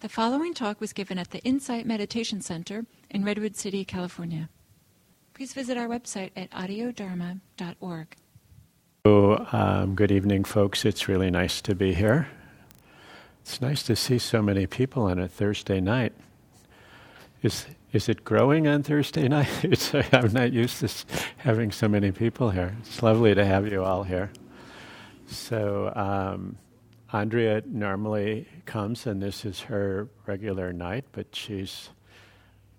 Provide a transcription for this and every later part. The following talk was given at the Insight Meditation Center in Redwood City, California. Please visit our website at audiodharma.org. Good evening, folks. It's really nice to be here. It's nice to see so many people on a Thursday night. Is it growing on Thursday night? I'm not used to having so many people here. It's lovely to have you all here. So Andrea normally comes, and this is her regular night, but she's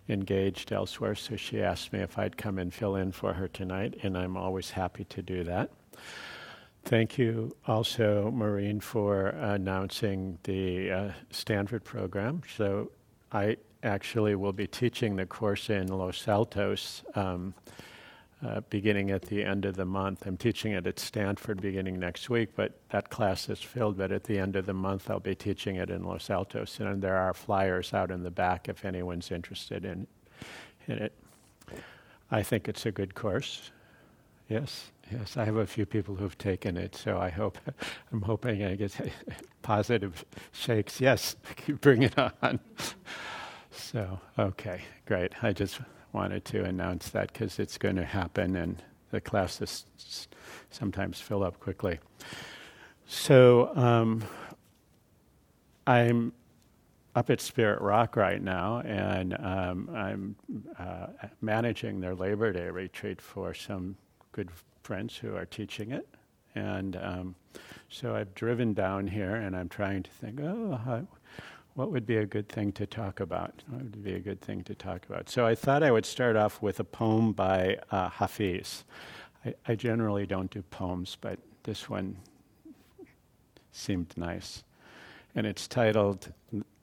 engaged elsewhere, so she asked me if I'd come and fill in for her tonight, and I'm always happy to do that. Thank you also, Maureen, for announcing the Stanford program. So I actually will be teaching the course in Los Altos beginning at the end of the month. I'm teaching it at Stanford beginning next week, but that class is filled. But at the end of the month, I'll be teaching it in Los Altos. And there are flyers out in the back if anyone's interested in it. I think it's a good course. Yes. I have a few people who've taken it, so I'm hoping I get positive shakes. Yes, bring it on. So, okay, great. I just wanted to announce that because it's going to happen, and the classes sometimes fill up quickly. So I'm up at Spirit Rock right now, and I'm managing their Labor Day retreat for some good friends who are teaching it. And so I've driven down here, and I'm trying to think, what would be a good thing to talk about? So I thought I would start off with a poem by Hafiz. I generally don't do poems, but this one seemed nice. And it's titled,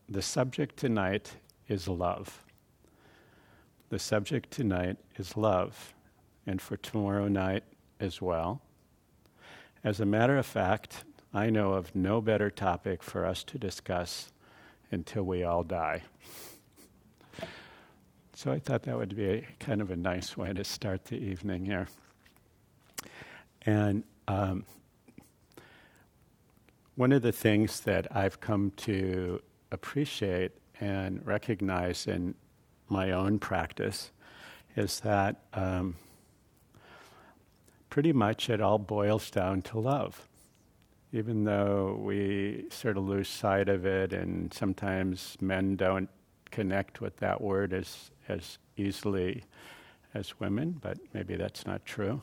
"The Subject Tonight is Love." The subject tonight is love, and for tomorrow night as well. As a matter of fact, I know of no better topic for us to discuss until we all die. So I thought that would be kind of a nice way to start the evening here. And one of the things that I've come to appreciate and recognize in my own practice is that pretty much it all boils down to love. Even though we sort of lose sight of it, and sometimes men don't connect with that word as easily as women, but maybe that's not true.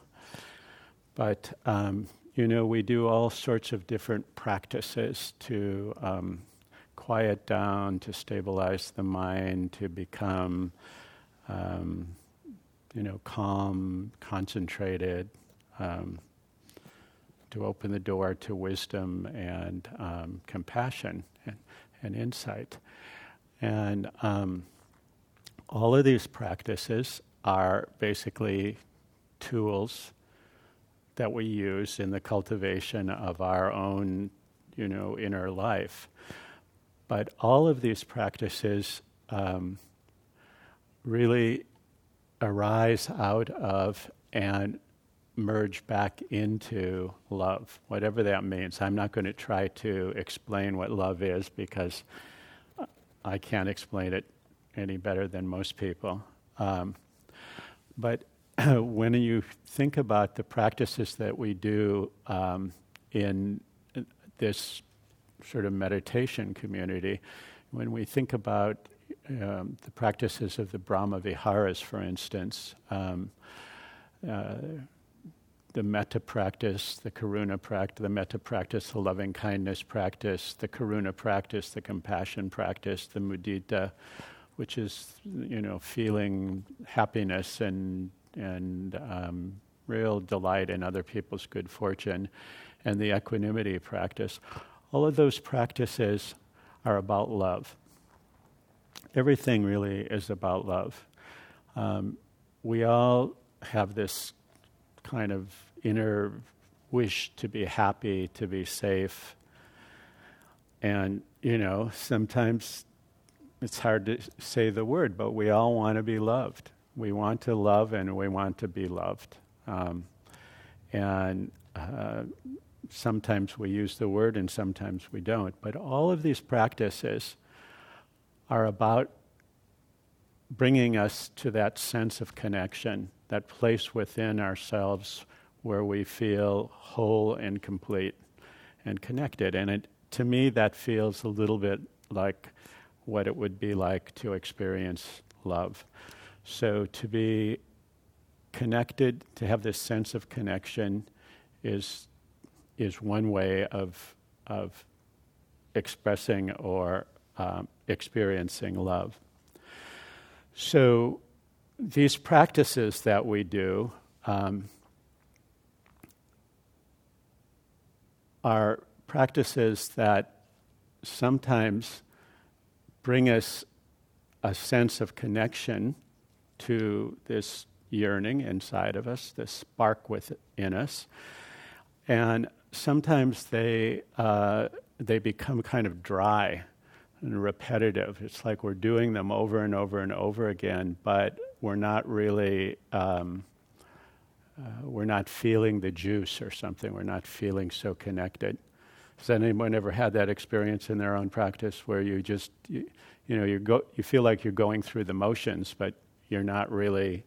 But, we do all sorts of different practices to quiet down, to stabilize the mind, to become, calm, concentrated, to open the door to wisdom and compassion and insight. And all of these practices are basically tools that we use in the cultivation of our own, inner life. But all of these practices really arise out of and merge back into love, whatever that means. I'm not going to try to explain what love is because I can't explain it any better than most people. But when you think about the practices that we do in this sort of meditation community, when we think about the practices of the Brahma Viharas, for instance, the metta practice, the karuna practice, the metta practice, the loving kindness practice, the karuna practice, the compassion practice, the mudita, which is, feeling happiness and real delight in other people's good fortune, and the equanimity practice. All of those practices are about love. Everything really is about love. We all have this kind of inner wish to be happy, to be safe. And, sometimes it's hard to say the word, but we all want to be loved. We want to love and we want to be loved. And sometimes we use the word and sometimes we don't. But all of these practices are about bringing us to that sense of connection, that place within ourselves where we feel whole and complete and connected. And it, to me, that feels a little bit like what it would be like to experience love. So to be connected, to have this sense of connection is one way of expressing or experiencing love. So these practices that we do are practices that sometimes bring us a sense of connection to this yearning inside of us, this spark within us. And sometimes they become kind of dry and repetitive. It's like we're doing them over and over and over again, but we're not really, we're not feeling the juice or something. We're not feeling so connected. Has anyone ever had that experience in their own practice where you just, you feel like you're going through the motions, but you're not really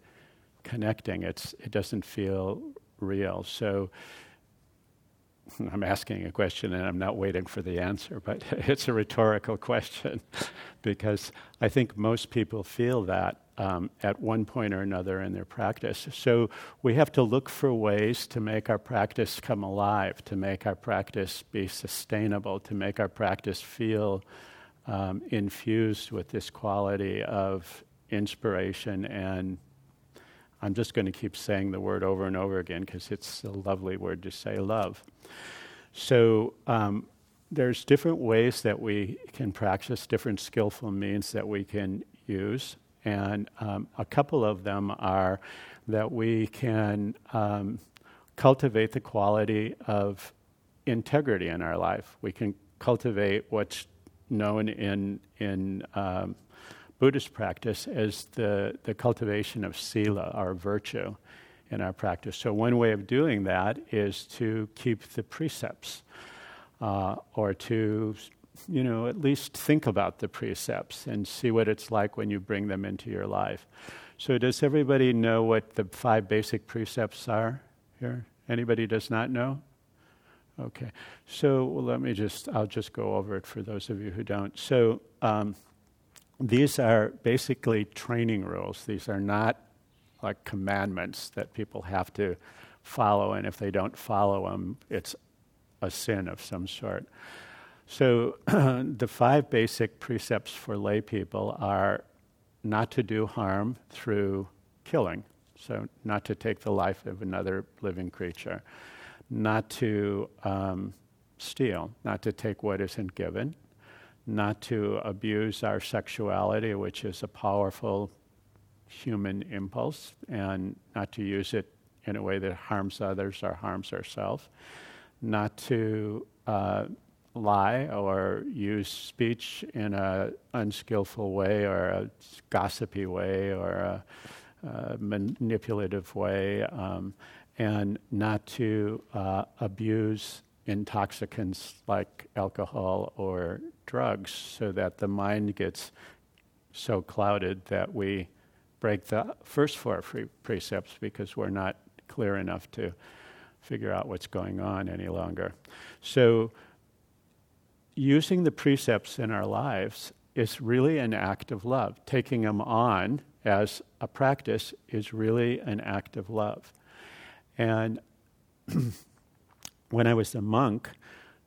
connecting? It doesn't feel real. So I'm asking a question and I'm not waiting for the answer, but it's a rhetorical question because I think most people feel that at one point or another in their practice. So we have to look for ways to make our practice come alive, to make our practice be sustainable, to make our practice feel infused with this quality of inspiration. And I'm just going to keep saying the word over and over again because it's a lovely word to say, love. So there's different ways that we can practice, different skillful means that we can use. And a couple of them are that we can cultivate the quality of integrity in our life. We can cultivate what's known in Buddhist practice as the cultivation of sila, our virtue, in our practice. So one way of doing that is to keep the precepts or to, at least think about the precepts and see what it's like when you bring them into your life. So does everybody know what the 5 basic precepts are here? Anybody does not know? Okay. So I'll just go over it for those of you who don't. So these are basically training rules. These are not like commandments that people have to follow, and if they don't follow them, it's a sin of some sort. So the 5 basic precepts for lay people are not to do harm through killing, so not to take the life of another living creature, not to steal, not to take what isn't given, not to abuse our sexuality, which is a powerful human impulse, and not to use it in a way that harms others or harms ourselves, not to lie or use speech in an unskillful way or a gossipy way or a manipulative way, and not to abuse intoxicants like alcohol or drugs, so that the mind gets so clouded that we break the first 4 precepts because we're not clear enough to figure out what's going on any longer. So using the precepts in our lives is really an act of love. Taking them on as a practice is really an act of love. And when I was a monk,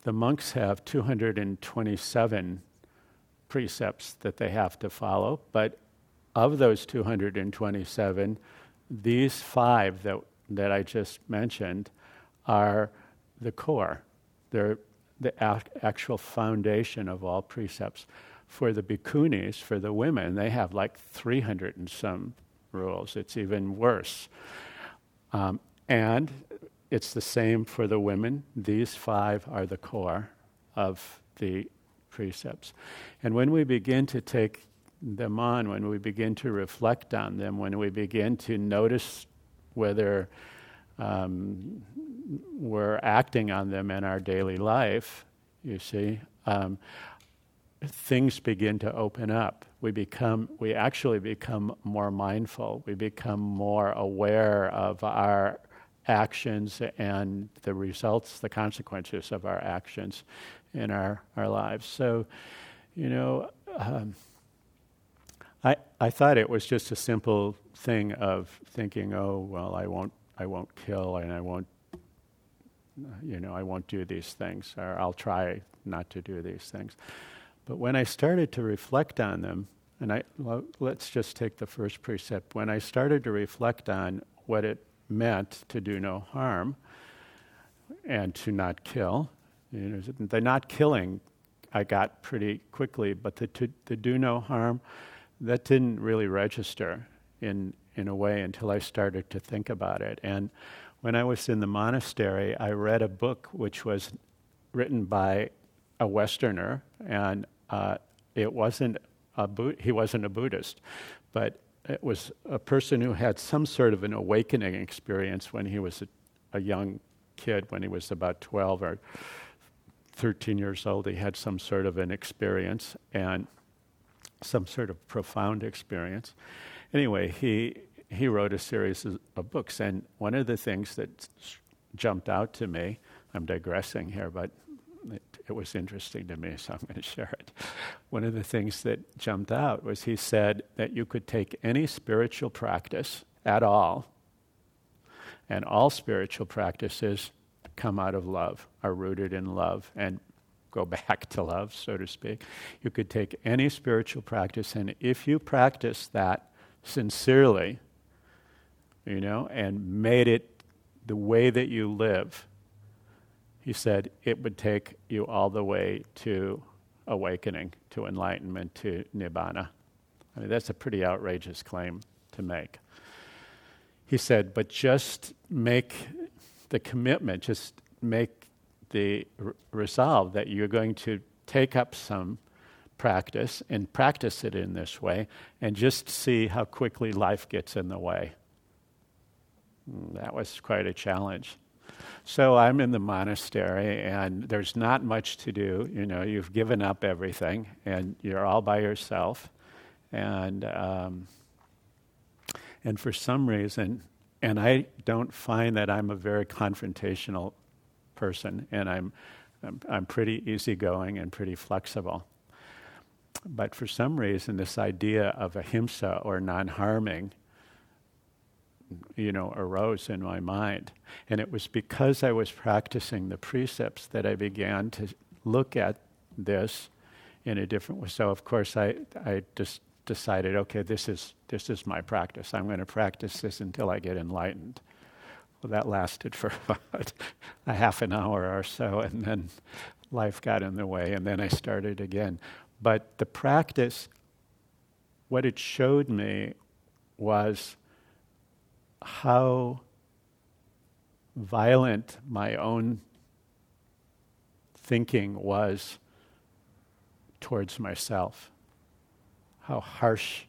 the monks have 227 precepts that they have to follow, but of those 227, these 5 that I just mentioned are the core. They're the actual foundation of all precepts. For the bhikkhunis, for the women, they have like 300 and some rules. It's even worse. And it's the same for the women. These 5 are the core of the precepts. And when we begin to take them on, when we begin to reflect on them, when we begin to notice whether we're acting on them in our daily life, things begin to open up. we actually become more mindful. We become more aware of our actions and the results, the consequences of our actions in our lives. So, I thought it was just a simple thing of thinking, oh, well, I won't kill, and I won't do these things, or I'll try not to do these things. But when I started to reflect on them, and let's just take the first precept. When I started to reflect on what it meant to do no harm and to not kill, the not killing I got pretty quickly, but the do no harm, that didn't really register in a way until I started to think about it. And when I was in the monastery, I read a book which was written by a Westerner, and he wasn't a Buddhist, but it was a person who had some sort of an awakening experience when he was a young kid, when he was about 12 or 13 years old. He had some sort of an experience, and some sort of profound experience. Anyway, he wrote a series of books, and one of the things that jumped out to me, I'm digressing here, but it was interesting to me, so I'm going to share it. One of the things that jumped out was he said that you could take any spiritual practice at all, and all spiritual practices come out of love, are rooted in love, and go back to love, so to speak. You could take any spiritual practice, and if you practice that sincerely, and made it the way that you live, he said it would take you all the way to awakening, to enlightenment, to nibbana. I mean, that's a pretty outrageous claim to make. He said, but just make the commitment, just make the resolve that you're going to take up some practice and practice it in this way, and just see how quickly life gets in the way. That was quite a challenge. So I'm in the monastery, and there's not much to do. You've given up everything, and you're all by yourself. And for some reason, and I don't find that I'm a very confrontational person, and I'm pretty easygoing and pretty flexible. But for some reason, this idea of ahimsa, or non-harming, arose in my mind. And it was because I was practicing the precepts that I began to look at this in a different way. So, of course, I just decided, okay, this is my practice. I'm going to practice this until I get enlightened. Well, that lasted for about a half an hour or so, and then life got in the way, and then I started again. But the practice, what it showed me was how violent my own thinking was towards myself, how harsh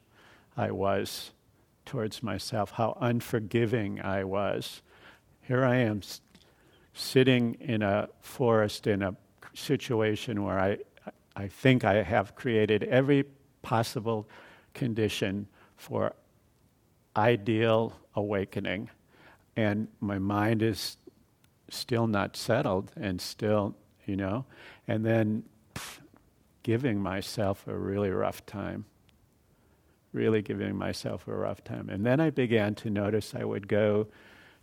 I was towards myself, how unforgiving I was. Here I am sitting in a forest in a situation where I think I have created every possible condition for ideal awakening, and my mind is still not settled, and still, and then giving myself a really rough time. Really giving myself a rough time. And then I began to notice I would go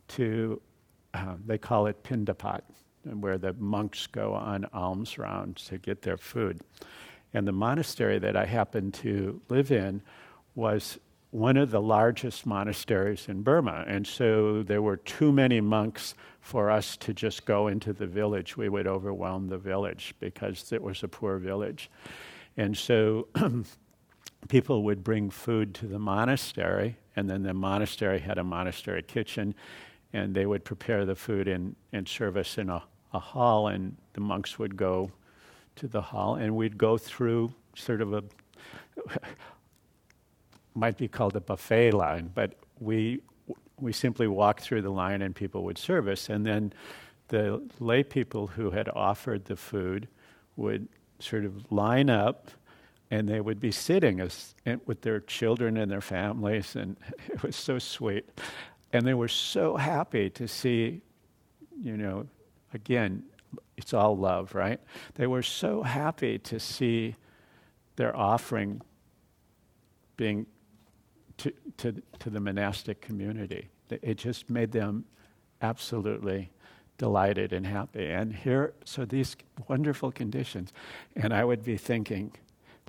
to, they call it pindapata, where the monks go on alms rounds to get their food. And the monastery that I happened to live in was one of the largest monasteries in Burma. And so there were too many monks for us to just go into the village. We would overwhelm the village because it was a poor village. And so people would bring food to the monastery, and then the monastery had a monastery kitchen, and they would prepare the food and serve us in a hall, and the monks would go to the hall, and we'd go through sort of a, might be called a buffet line, but we simply walked through the line and people would serve us, and then the lay people who had offered the food would sort of line up And they would be sitting with their children and their families, and it was so sweet. And they were so happy to see, you know, again, it's all love, right? They were so happy to see their offering being to the monastic community. It just made them absolutely delighted and happy. And here, so these wonderful conditions. And I would be thinking,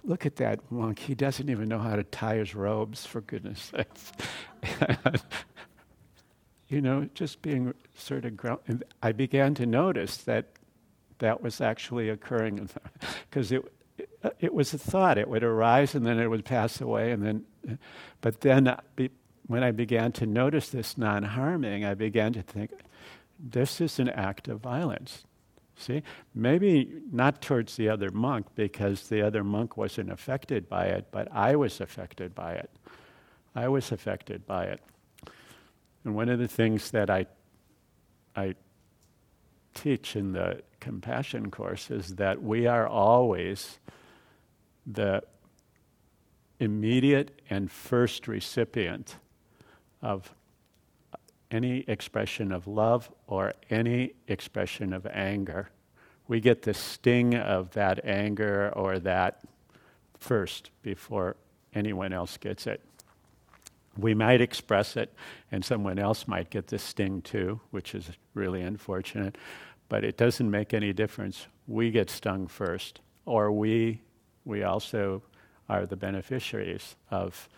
look at that monk. He doesn't even know how to tie his robes, for goodness sakes. You know, just being sort of grounded. I began to notice that was actually occurring because it was a thought. It would arise and then it would pass away. But then when I began to notice this non-harming, I began to think, this is an act of violence. See, maybe not towards the other monk because the other monk wasn't affected by it, but I was affected by it. And one of the things that I teach in the compassion course is that we are always the immediate and first recipient of any expression of love or any expression of anger. We get the sting of that anger or that first before anyone else gets it. We might express it, and someone else might get the sting too, which is really unfortunate, but it doesn't make any difference. We get stung first, or we also are the beneficiaries of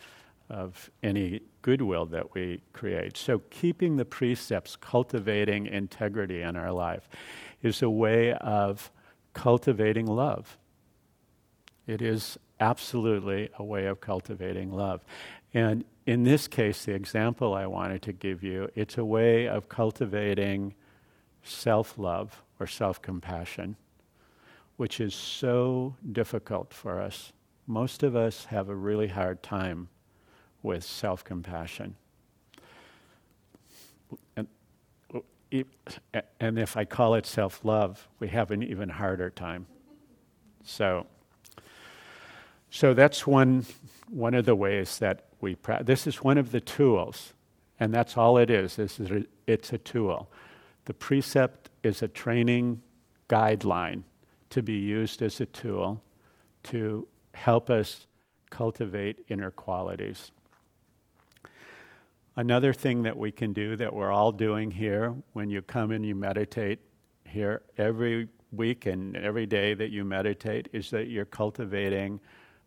any goodwill that we create. So keeping the precepts, cultivating integrity in our life, is a way of cultivating love. It is absolutely a way of cultivating love. And in this case, the example I wanted to give you, it's a way of cultivating self-love or self-compassion, which is so difficult for us. Most of us have a really hard time with self-compassion. And if I call it self-love, we have an even harder time. So that's one of the ways that we practice. This is one of the tools, and that's all it is. It's a tool. The precept is a training guideline to be used as a tool to help us cultivate inner qualities. Another thing that we can do that we're all doing here, when you come and you meditate here every week and every day that you meditate, is that you're cultivating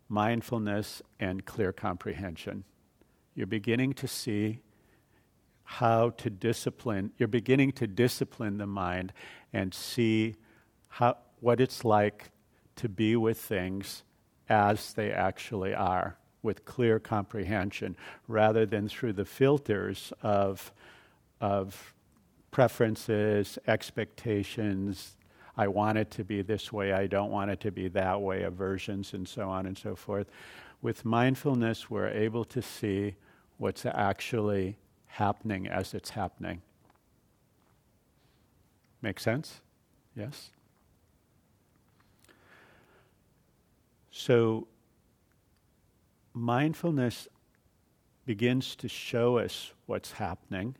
mindfulness and clear comprehension. You're beginning to see how to discipline. You're beginning to discipline the mind and see what it's like to be with things as they actually are, with clear comprehension, rather than through the filters of preferences, expectations, I want it to be this way, I don't want it to be that way, aversions, and so on and so forth. With mindfulness, we're able to see what's actually happening as it's happening. Make sense? Yes? So mindfulness begins to show us what's happening,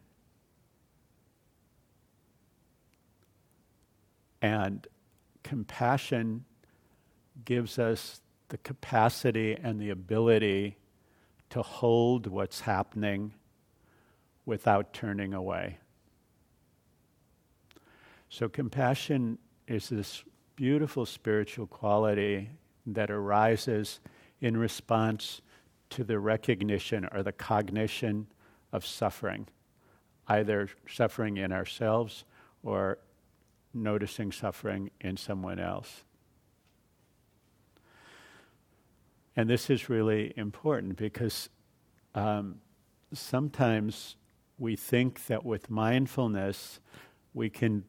and compassion gives us the capacity and the ability to hold what's happening without turning away. So compassion is this beautiful spiritual quality that arises in response to the recognition or the cognition of suffering, either suffering in ourselves or noticing suffering in someone else. And this is really important because sometimes we think that with mindfulness we can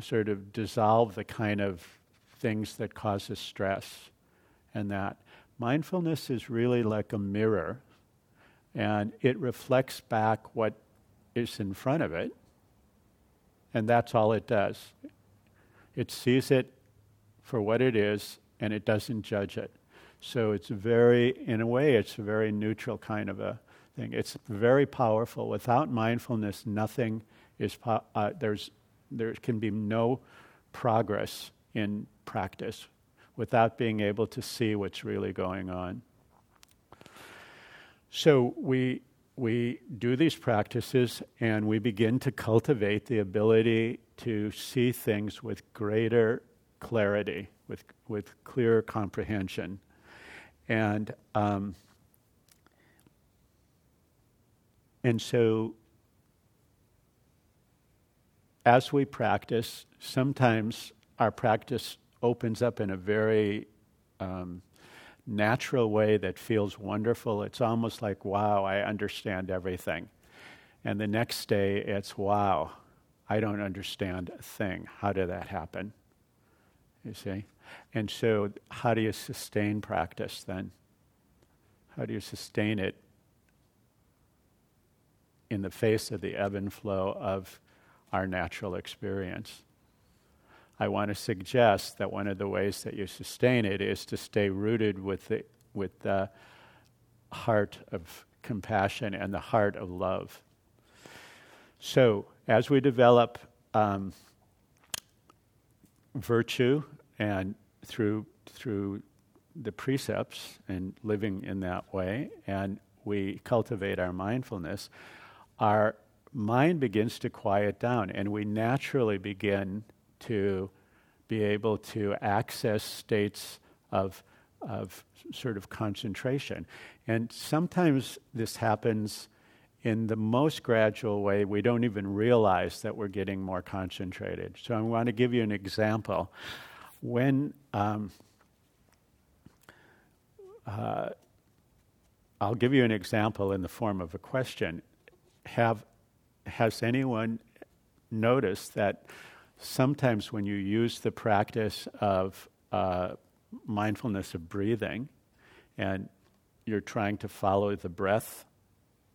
sort of dissolve the kind of things that causes stress and that. Mindfulness is really like a mirror, and it reflects back what is in front of it, and that's all it does. It sees it for what it is and it doesn't judge it. So it's in a way, it's a very neutral kind of a thing. It's very powerful. Without mindfulness, nothing is, there can be no progress in practice without being able to see what's really going on. So we do these practices and we begin to cultivate the ability to see things with greater clarity, with clearer comprehension. And so as we practice, sometimes our practice opens up in a very natural way that feels wonderful. It's almost like, wow, I understand everything. And the next day it's, wow, I don't understand a thing. How did that happen? You see? And so how do you sustain practice then? How do you sustain it in the face of the ebb and flow of our natural experience? I want to suggest that one of the ways that you sustain it is to stay rooted with the heart of compassion and the heart of love. So as we develop virtue and through the precepts and living in that way, and we cultivate our mindfulness, our mind begins to quiet down, and we naturally begin to be able to access states of sort of concentration. And sometimes this happens in the most gradual way. We don't even realize that we're getting more concentrated. So I want to give you an example. When I'll give you an example in the form of a question. Has anyone noticed that sometimes when you use the practice of mindfulness of breathing and you're trying to follow the breath,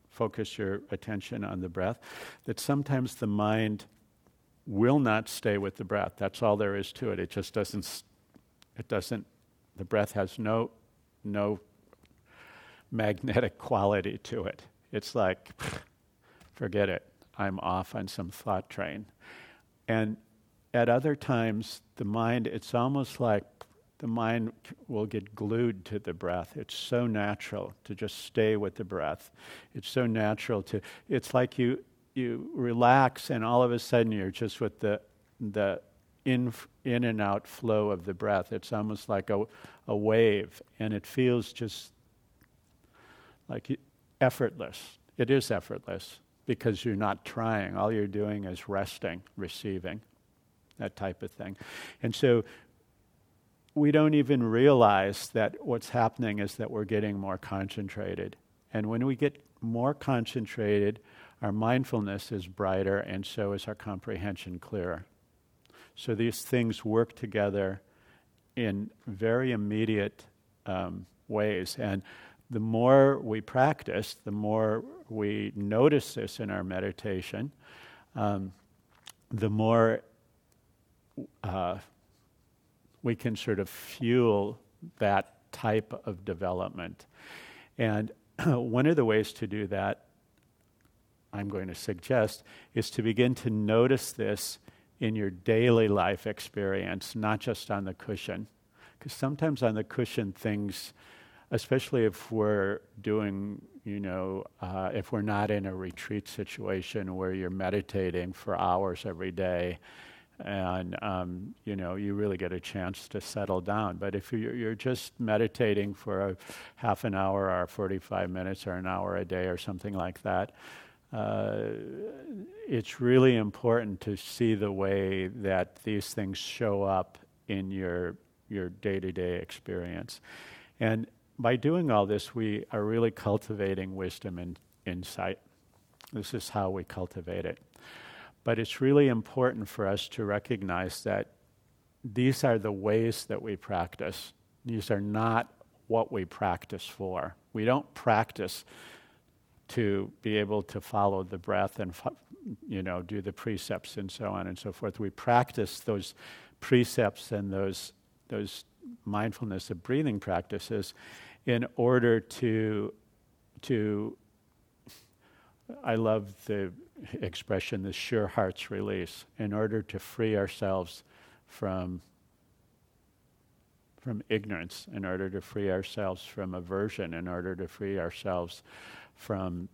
focus your attention on the breath, that sometimes the mind will not stay with the breath. That's all there is to it. It just doesn't, the breath has no magnetic quality to it. It's like, forget it, I'm off on some thought train. And at other times, the mind, it's almost like the mind will get glued to the breath. It's so natural to just stay with the breath. It's so natural to, it's like you relax and all of a sudden you're just with the in and out flow of the breath. It's almost like a wave, and it feels just like effortless. It is effortless, because you're not trying. All you're doing is resting, receiving, that type of thing. And so we don't even realize that what's happening is that we're getting more concentrated. And when we get more concentrated, our mindfulness is brighter, and so is our comprehension clearer. So these things work together in very immediate ways. And the more we practice, the more we notice this in our meditation, the more we can sort of fuel that type of development. And one of the ways to do that, I'm going to suggest, is to begin to notice this in your daily life experience, not just on the cushion. Because sometimes on the cushion things, especially if we're doing, if we're not in a retreat situation where you're meditating for hours every day, and you really get a chance to settle down. But if you're just meditating for a half an hour or 45 minutes or an hour a day or something like that, it's really important to see the way that these things show up in your day-to-day experience. And by doing all this, we are really cultivating wisdom and insight. This is how we cultivate it. But it's really important for us to recognize that these are the ways that we practice. These are not what we practice for. We don't practice to be able to follow the breath and do the precepts and so on and so forth. We practice those precepts and those mindfulness of breathing practices in order to I love the expression, the sure heart's release, in order to free ourselves from ignorance, in order to free ourselves from aversion, in order to free ourselves from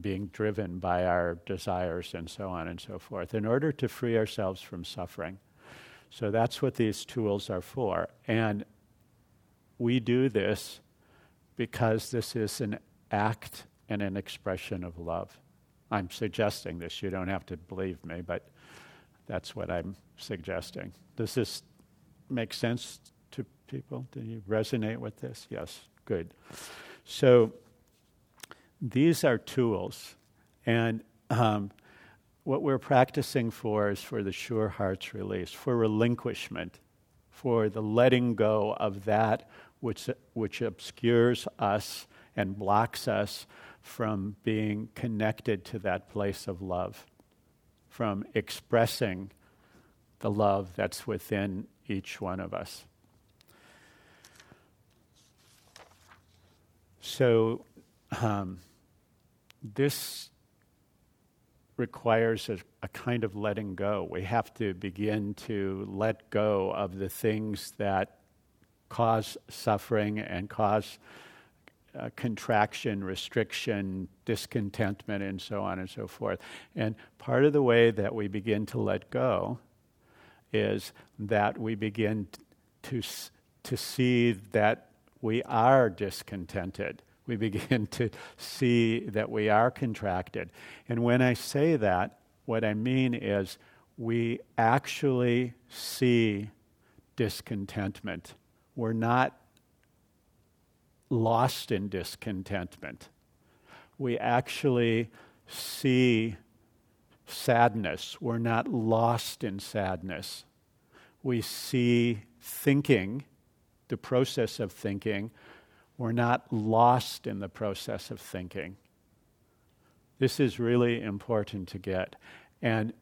being driven by our desires and so on and so forth, in order to free ourselves from suffering. So that's what these tools are for. And we do this because this is an act and an expression of love. I'm suggesting this. You don't have to believe me, but that's what I'm suggesting. Does this make sense to people? Do you resonate with this? Yes, good. So these are tools, and what we're practicing for is for the sure heart's release, for relinquishment, for the letting go of that which obscures us and blocks us from being connected to that place of love, from expressing the love that's within each one of us. So this requires a kind of letting go. We have to begin to let go of the things that cause suffering and cause contraction, restriction, discontentment, and so on and so forth. And part of the way that we begin to let go is that we begin to see that we are discontented. We begin to see that we are contracted. And when I say that, what I mean is we actually see discontentment. We're not lost in discontentment. We actually see sadness. We're not lost in sadness. We see thinking, the process of thinking. We're not lost in the process of thinking. This is really important to get. And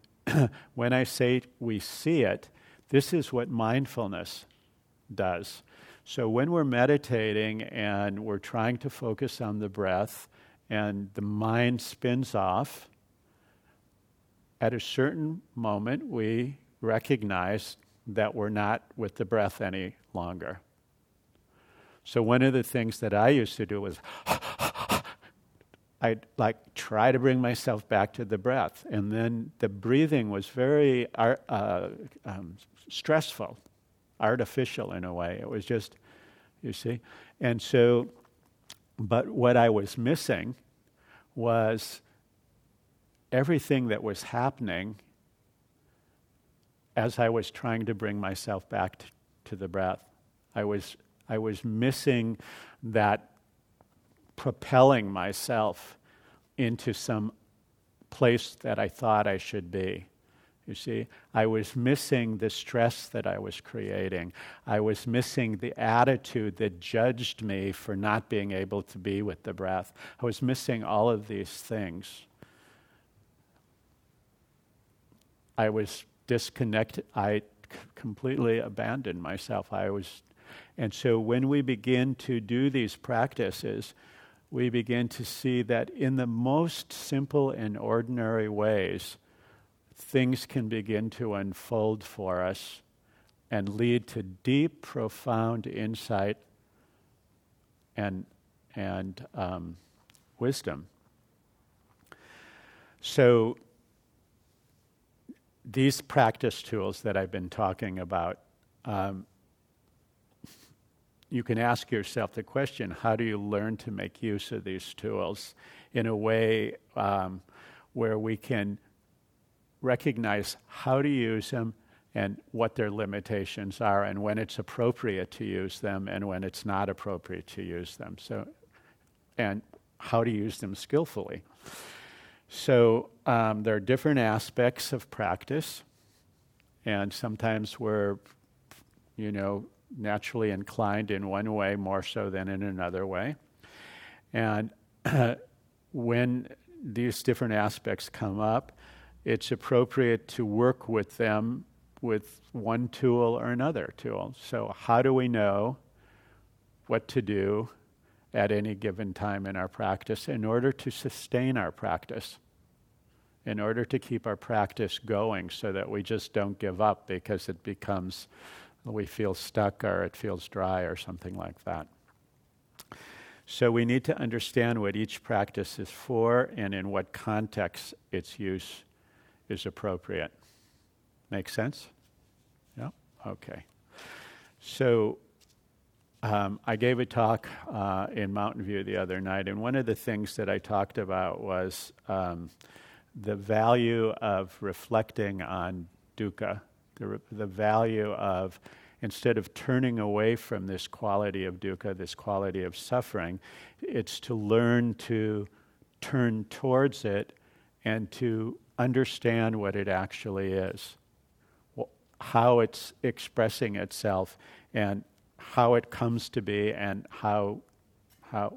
when I say we see it, this is what mindfulness does. So when we're meditating and we're trying to focus on the breath and the mind spins off, at a certain moment we recognize that we're not with the breath any longer. So one of the things that I used to do was I'd try to bring myself back to the breath. And then the breathing was very stressful. Artificial in a way. It was just, you see. And so, but what I was missing was everything that was happening as I was trying to bring myself back to the breath. I was missing that propelling myself into some place that I thought I should be. You see, I was missing the stress that I was creating. I was missing the attitude that judged me for not being able to be with the breath. I was missing all of these things. I was disconnected. I completely abandoned myself. And so when we begin to do these practices, we begin to see that in the most simple and ordinary ways, things can begin to unfold for us and lead to deep, profound insight and wisdom. So these practice tools that I've been talking about, you can ask yourself the question, how do you learn to make use of these tools in a way where we can recognize how to use them and what their limitations are and when it's appropriate to use them and when it's not appropriate to use them. So, and how to use them skillfully. So there are different aspects of practice, and sometimes we're, naturally inclined in one way more so than in another way. And when these different aspects come up, it's appropriate to work with them with one tool or another tool. So how do we know what to do at any given time in our practice in order to sustain our practice, in order to keep our practice going so that we just don't give up because it becomes, we feel stuck or it feels dry or something like that. So we need to understand what each practice is for and in what context its use is appropriate. Make sense? Yeah? Okay. So I gave a talk in Mountain View the other night, and one of the things that I talked about was the value of reflecting on dukkha, the value of, instead of turning away from this quality of dukkha, this quality of suffering, it's to learn to turn towards it and to understand what it actually is, how it's expressing itself, and how it comes to be, and how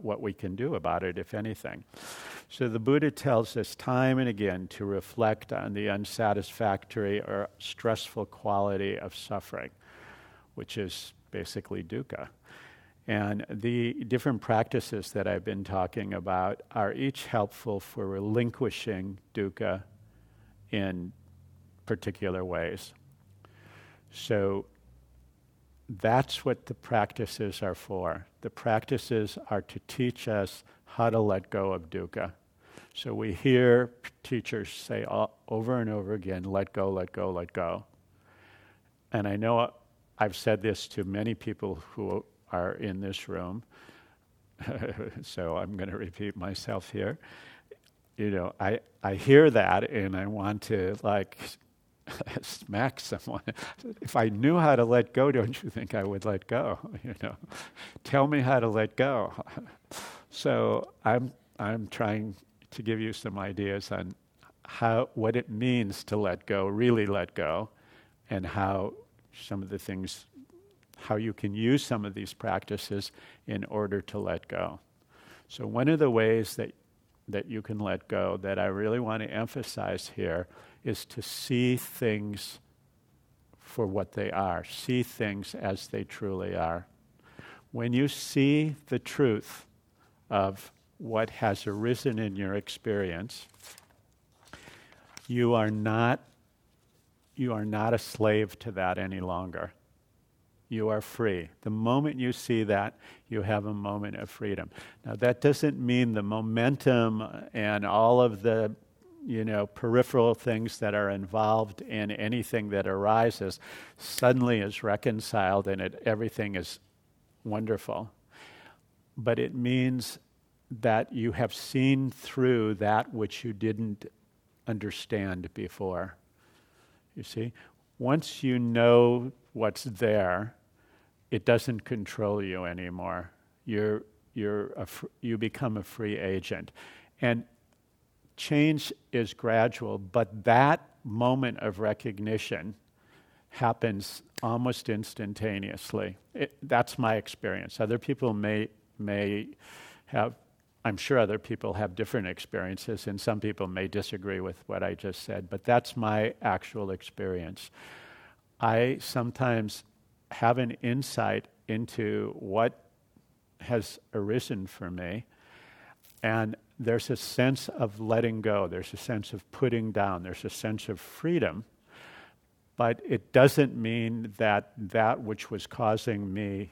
what we can do about it, if anything. So the Buddha tells us time and again to reflect on the unsatisfactory or stressful quality of suffering, which is basically dukkha. And the different practices that I've been talking about are each helpful for relinquishing dukkha in particular ways. So that's what the practices are for. The practices are to teach us how to let go of dukkha. So we hear teachers say over and over again, let go, let go, let go. And I know I've said this to many people who are in this room, so I'm going to repeat myself here. You know, I hear that and I want to like smack someone. If I knew how to let go, don't you think I would let go? You know, tell me how to let go. So I'm trying to give you some ideas on what it means to let go, really let go, and how some of the things, how you can use some of these practices in order to let go. So one of the ways that you can let go that I really want to emphasize here is to see things for what they are, see things as they truly are. When you see the truth of what has arisen in your experience, you are not a slave to that any longer. You are free. The moment you see that, you have a moment of freedom. Now, that doesn't mean the momentum and all of the, you know, peripheral things that are involved in anything that arises suddenly is reconciled and everything is wonderful. But it means that you have seen through that which you didn't understand before. You see, once you know what's there, it doesn't control you anymore. You become a free agent, and change is gradual. But that moment of recognition happens almost instantaneously. That's my experience. Other people may have. I'm sure other people have different experiences, and some people may disagree with what I just said, but that's my actual experience. I sometimes have an insight into what has arisen for me, and there's a sense of letting go, there's a sense of putting down, there's a sense of freedom, but it doesn't mean that that which was causing me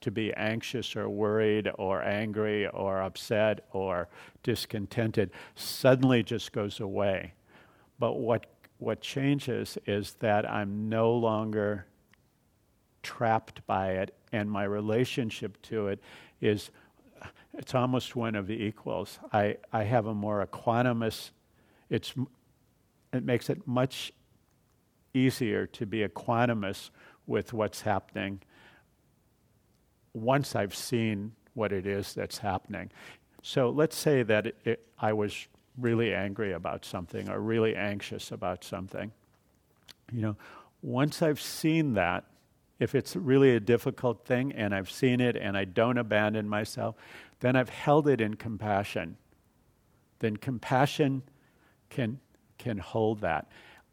to be anxious or worried or angry or upset or discontented suddenly just goes away. But what changes is that I'm no longer trapped by it, and my relationship to it is, it's almost one of the equals. I have a more equanimous, it makes it much easier to be equanimous with what's happening once I've seen what it is that's happening. So let's say that I was really angry about something or really anxious about something. You know, once I've seen that, if it's really a difficult thing and I've seen it and I don't abandon myself, then I've held it in compassion. Then compassion can hold that.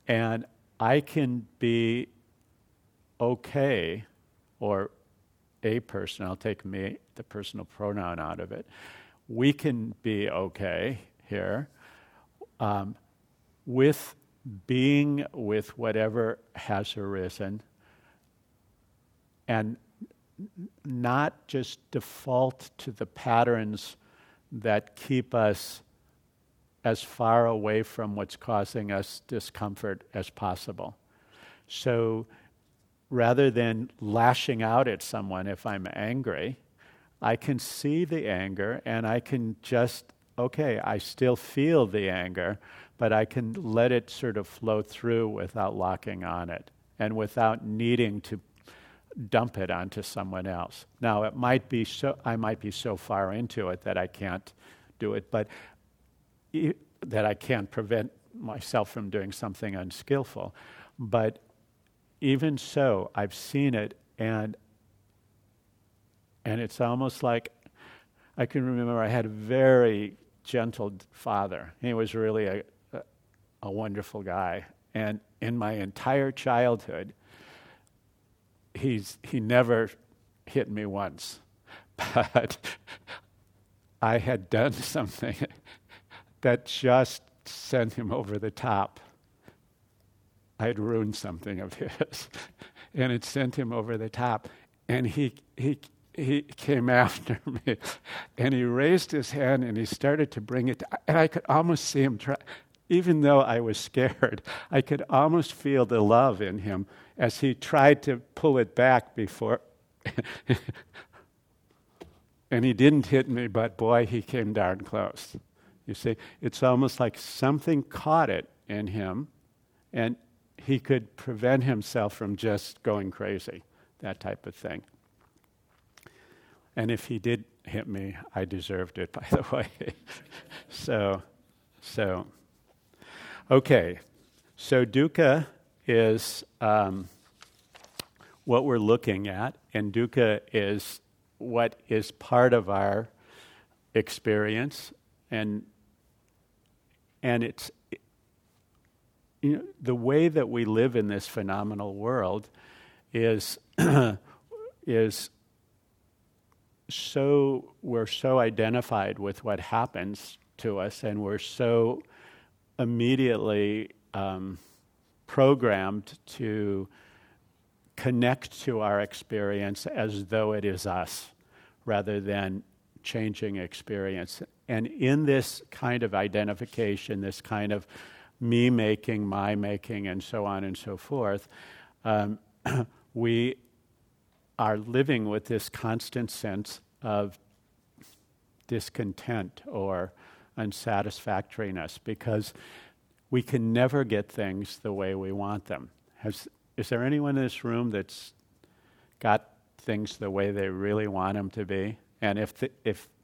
And I can be okay, or a person, I'll take me, the personal pronoun out of it, we can be okay here with being with whatever has arisen, and not just default to the patterns that keep us as far away from what's causing us discomfort as possible. So rather than lashing out at someone if I'm angry, I can see the anger and I can just, okay, I still feel the anger, but I can let it sort of flow through without locking on it and without needing to dump it onto someone else. Now, it might be so, I might be so far into it that I can't do it, but that I can't prevent myself from doing something unskillful. But even so, I've seen it, and it's almost like, I can remember I had a very gentle father. He was really a wonderful guy. And in my entire childhood, he never hit me once. But I had done something that just sent him over the top. I had ruined something of his, and it sent him over the top. And he came after me, and he raised his hand, and he started to bring it down. And I could almost see him try. Even though I was scared, I could almost feel the love in him as he tried to pull it back before. And he didn't hit me, but boy, he came darn close. You see, it's almost like something caught it in him, and he could prevent himself from just going crazy, that type of thing. And if he did hit me, I deserved it, by the way. So, okay. So dukkha is what we're looking at, and dukkha is what is part of our experience, and it's, you know, the way that we live in this phenomenal world is so, we're so identified with what happens to us, and we're so immediately programmed to connect to our experience as though it is us, rather than changing experience. And in this kind of identification, this kind of me-making, my-making, and so on and so forth, we are living with this constant sense of discontent or unsatisfactoriness, because we can never get things the way we want them. Is there anyone in this room that's got things the way they really want them to be? And if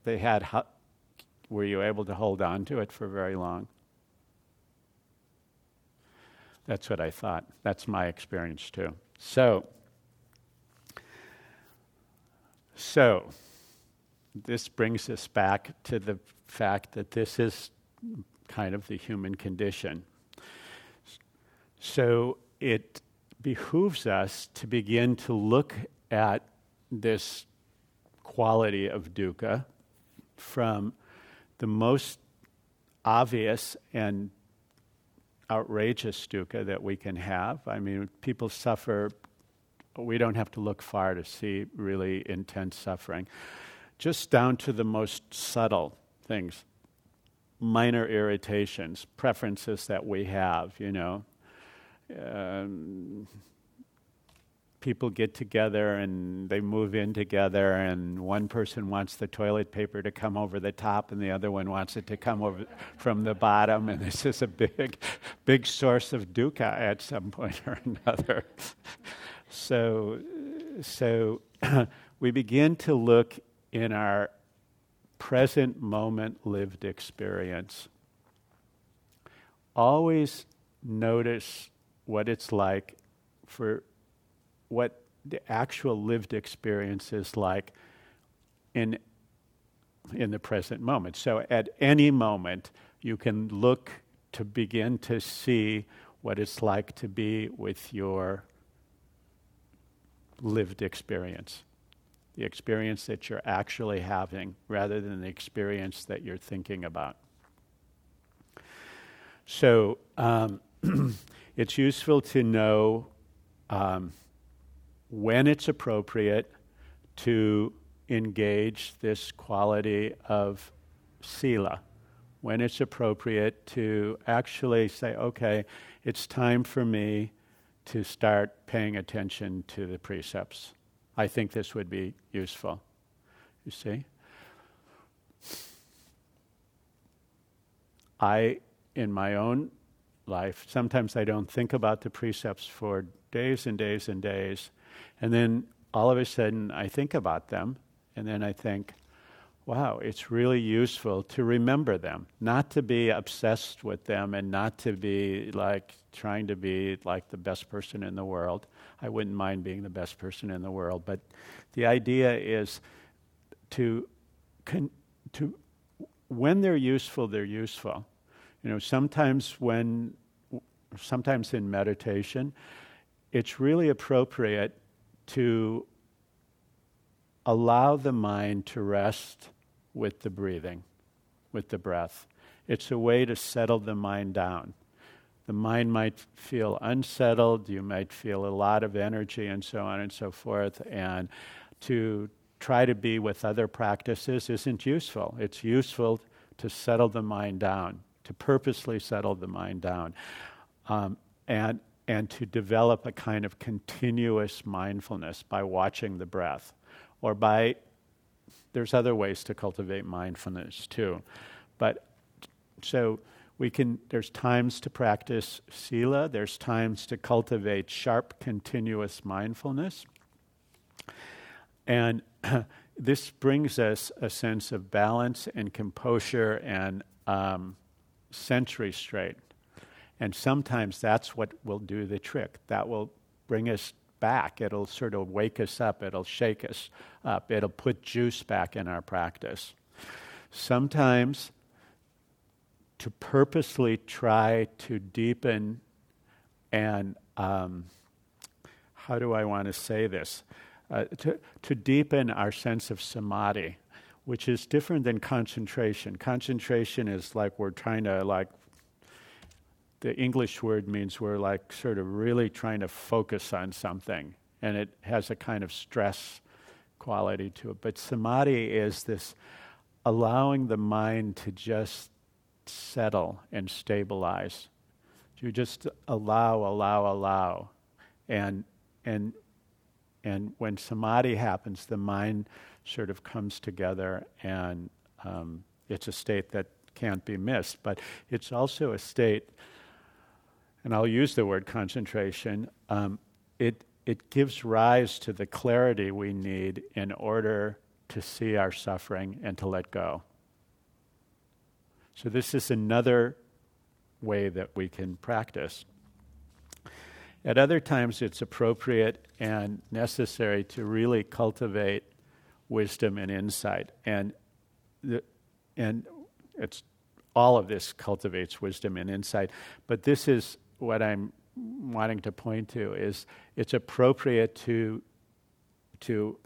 they had, were you able to hold on to it for very long? That's what I thought. That's my experience too. So, this brings us back to the fact that this is kind of the human condition. So it behooves us to begin to look at this quality of dukkha from the most obvious and outrageous dukkha that we can have. I mean, people suffer. We don't have to look far to see really intense suffering, just down to the most subtle things, minor irritations, preferences that we have, you know. People get together and they move in together, and one person wants the toilet paper to come over the top and the other one wants it to come over from the bottom, and this is a big source of dukkha at some point or another. So we begin to look in our present moment lived experience. Always notice what it's like for what the actual lived experience is like in the present moment. So at any moment, you can look to begin to see what it's like to be with your lived experience, the experience that you're actually having rather than the experience that you're thinking about. So it's useful to know when it's appropriate to engage this quality of sila, when it's appropriate to actually say, okay, it's time for me to start paying attention to the precepts. I think this would be useful, you see? In my own life, sometimes I don't think about the precepts for days and days and days, and then all of a sudden I think about them, and then I think, wow, it's really useful to remember them, not to be obsessed with them and not to be like trying to be like the best person in the world. I wouldn't mind being the best person in the world, but the idea is to when they're useful, they're useful. You know, sometimes in meditation, it's really appropriate to allow the mind to rest with the breathing, with the breath. It's a way to settle the mind down. The mind might feel unsettled, you might feel a lot of energy and so on and so forth, and to try to be with other practices isn't useful. It's useful to settle the mind down, to purposely settle the mind down, and to develop a kind of continuous mindfulness by watching the breath, or by, there's other ways to cultivate mindfulness too. But so there's times to practice sila, there's times to cultivate sharp, continuous mindfulness. And this brings us a sense of balance and composure and sensory straight. And sometimes that's what will do the trick. That will bring us back. It'll sort of wake us up. It'll shake us up. It'll put juice back in our practice. Sometimes to purposely try to deepen and, how do I want to say this? To deepen our sense of samadhi, which is different than concentration. Concentration is like we're trying to the English word means we're sort of really trying to focus on something, and it has a kind of stress quality to it. But samadhi is this allowing the mind to just settle and stabilize. You just allow, and when samadhi happens, the mind sort of comes together, and it's a state that can't be missed. But it's also a state. And I'll use the word concentration, it gives rise to the clarity we need in order to see our suffering and to let go. So this is another way that we can practice. At other times, it's appropriate and necessary to really cultivate wisdom and insight. And it's all of this cultivates wisdom and insight, but this is what I'm wanting to point to is it's appropriate to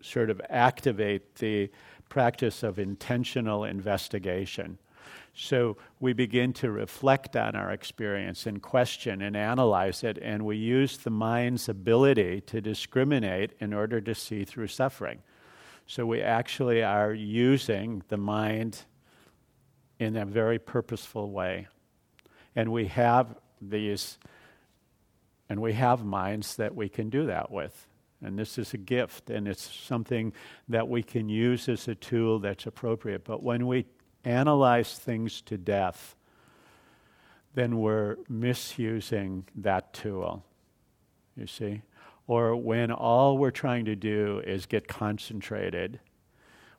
sort of activate the practice of intentional investigation. So we begin to reflect on our experience and question and analyze it, and we use the mind's ability to discriminate in order to see through suffering. So we actually are using the mind in a very purposeful way. And we have these, and we have minds that we can do that with. And this is a gift, and it's something that we can use as a tool that's appropriate. But when we analyze things to death, then we're misusing that tool, you see? Or when all we're trying to do is get concentrated,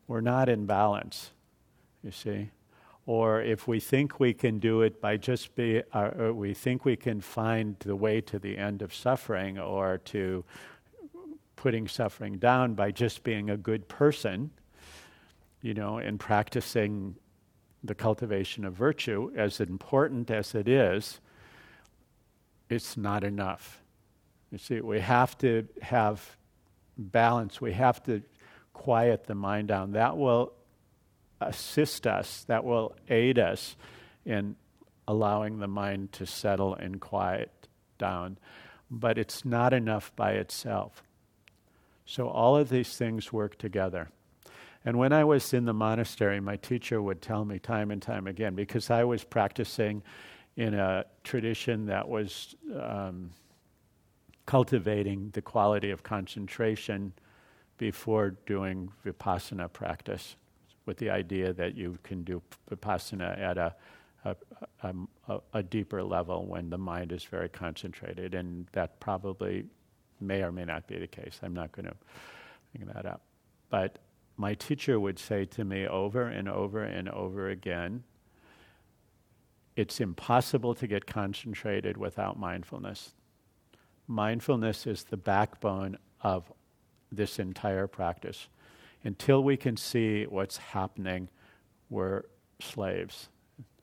we're not in balance, you see? Or if we think we can do it by just or we think we can find the way to the end of suffering or to putting suffering down by just being a good person, you know, and practicing the cultivation of virtue, as important as it is, it's not enough. You see, we have to have balance. We have to quiet the mind down. That will assist us, that will aid us in allowing the mind to settle and quiet down. But it's not enough by itself. So all of these things work together. And when I was in the monastery, my teacher would tell me time and time again, because I was practicing in a tradition that was cultivating the quality of concentration before doing vipassana practice, with the idea that you can do vipassana at a deeper level when the mind is very concentrated, and that probably may or may not be the case. I'm not going to bring that up. But my teacher would say to me over and over and over again, it's impossible to get concentrated without mindfulness. Mindfulness is the backbone of this entire practice. Until we can see what's happening, we're slaves.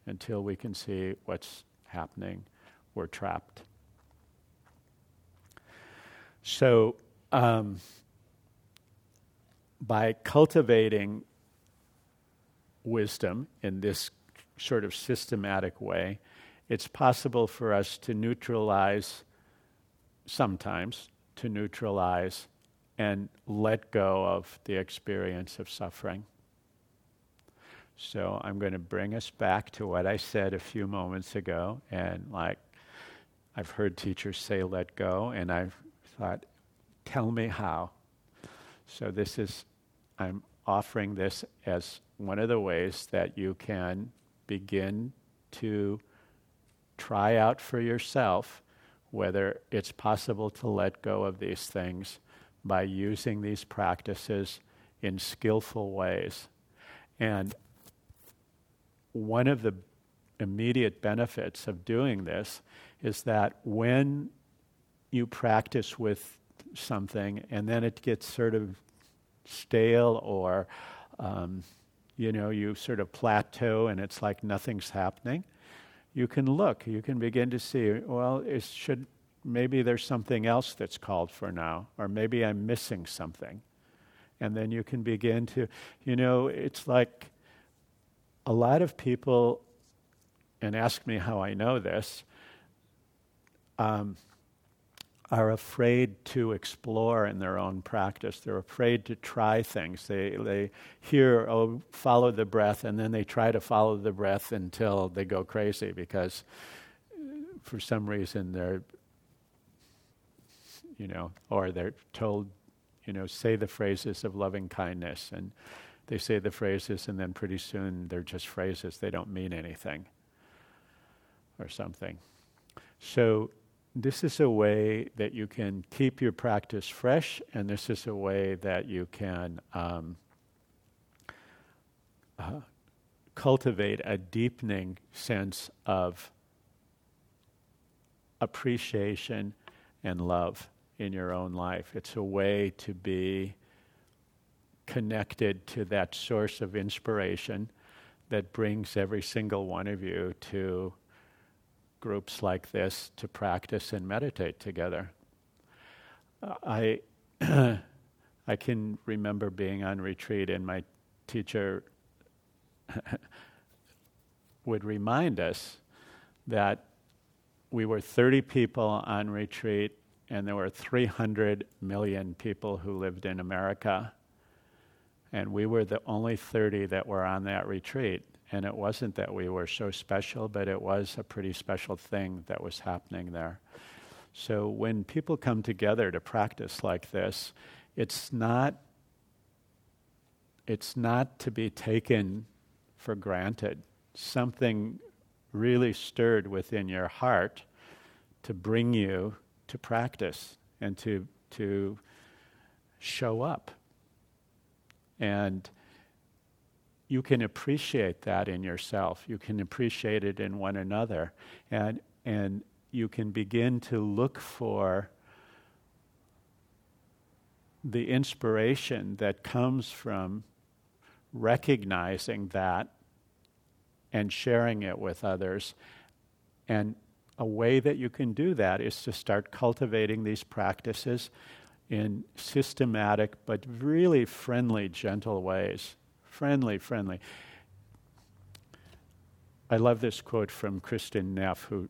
Until we can see what's happening, we're trapped. So, by cultivating wisdom in this sort of systematic way, it's possible for us to neutralize, sometimes, to neutralize and let go of the experience of suffering. So I'm going to bring us back to what I said a few moments ago, and like I've heard teachers say let go, and I've thought, tell me how. So this is, I'm offering this as one of the ways that you can begin to try out for yourself whether it's possible to let go of these things by using these practices in skillful ways. And one of the immediate benefits of doing this is that when you practice with something and then it gets sort of stale or, you sort of plateau and it's like nothing's happening, you can look, you can begin to see, well, it should... maybe there's something else that's called for now, or maybe I'm missing something. And then you can begin to, it's like a lot of people, and ask me how I know this, are afraid to explore in their own practice. They're afraid to try things. They hear, oh, follow the breath, and then they try to follow the breath until they go crazy because for some reason they're, or they're told, say the phrases of loving kindness, and they say the phrases, and then pretty soon they're just phrases, they don't mean anything, or something. So this is a way that you can keep your practice fresh, and this is a way that you can cultivate a deepening sense of appreciation and love in your own life. It's a way to be connected to that source of inspiration that brings every single one of you to groups like this to practice and meditate together. I can remember being on retreat and my teacher would remind us that we were 30 people on retreat, and there were 300 million people who lived in America. And we were the only 30 that were on that retreat. And it wasn't that we were so special, but it was a pretty special thing that was happening there. So when people come together to practice like this, it's not to be taken for granted. Something really stirred within your heart to bring you to practice and to show up. And you can appreciate that in yourself. You can appreciate it in one another. And you can begin to look for the inspiration that comes from recognizing that and sharing it with others, and a way that you can do that is to start cultivating these practices in systematic but really friendly, gentle ways. Friendly. I love this quote from Kristin Neff, who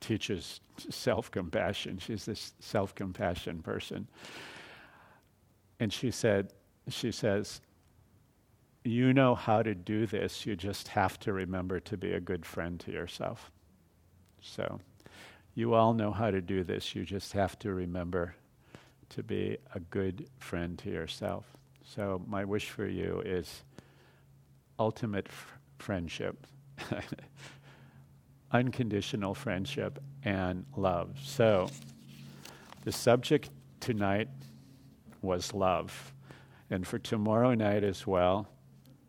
teaches self-compassion. She's this self-compassion person. And she says, you know how to do this, you just have to remember to be a good friend to yourself. So, you all know how to do this, you just have to remember to be a good friend to yourself. So, my wish for you is ultimate friendship, unconditional friendship, and love. So, the subject tonight was love. And for tomorrow night as well,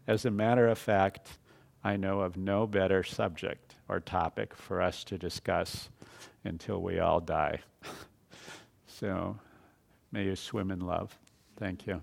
as a matter of fact, I know of no better subject or topic for us to discuss until we all die. So may you swim in love. Thank you.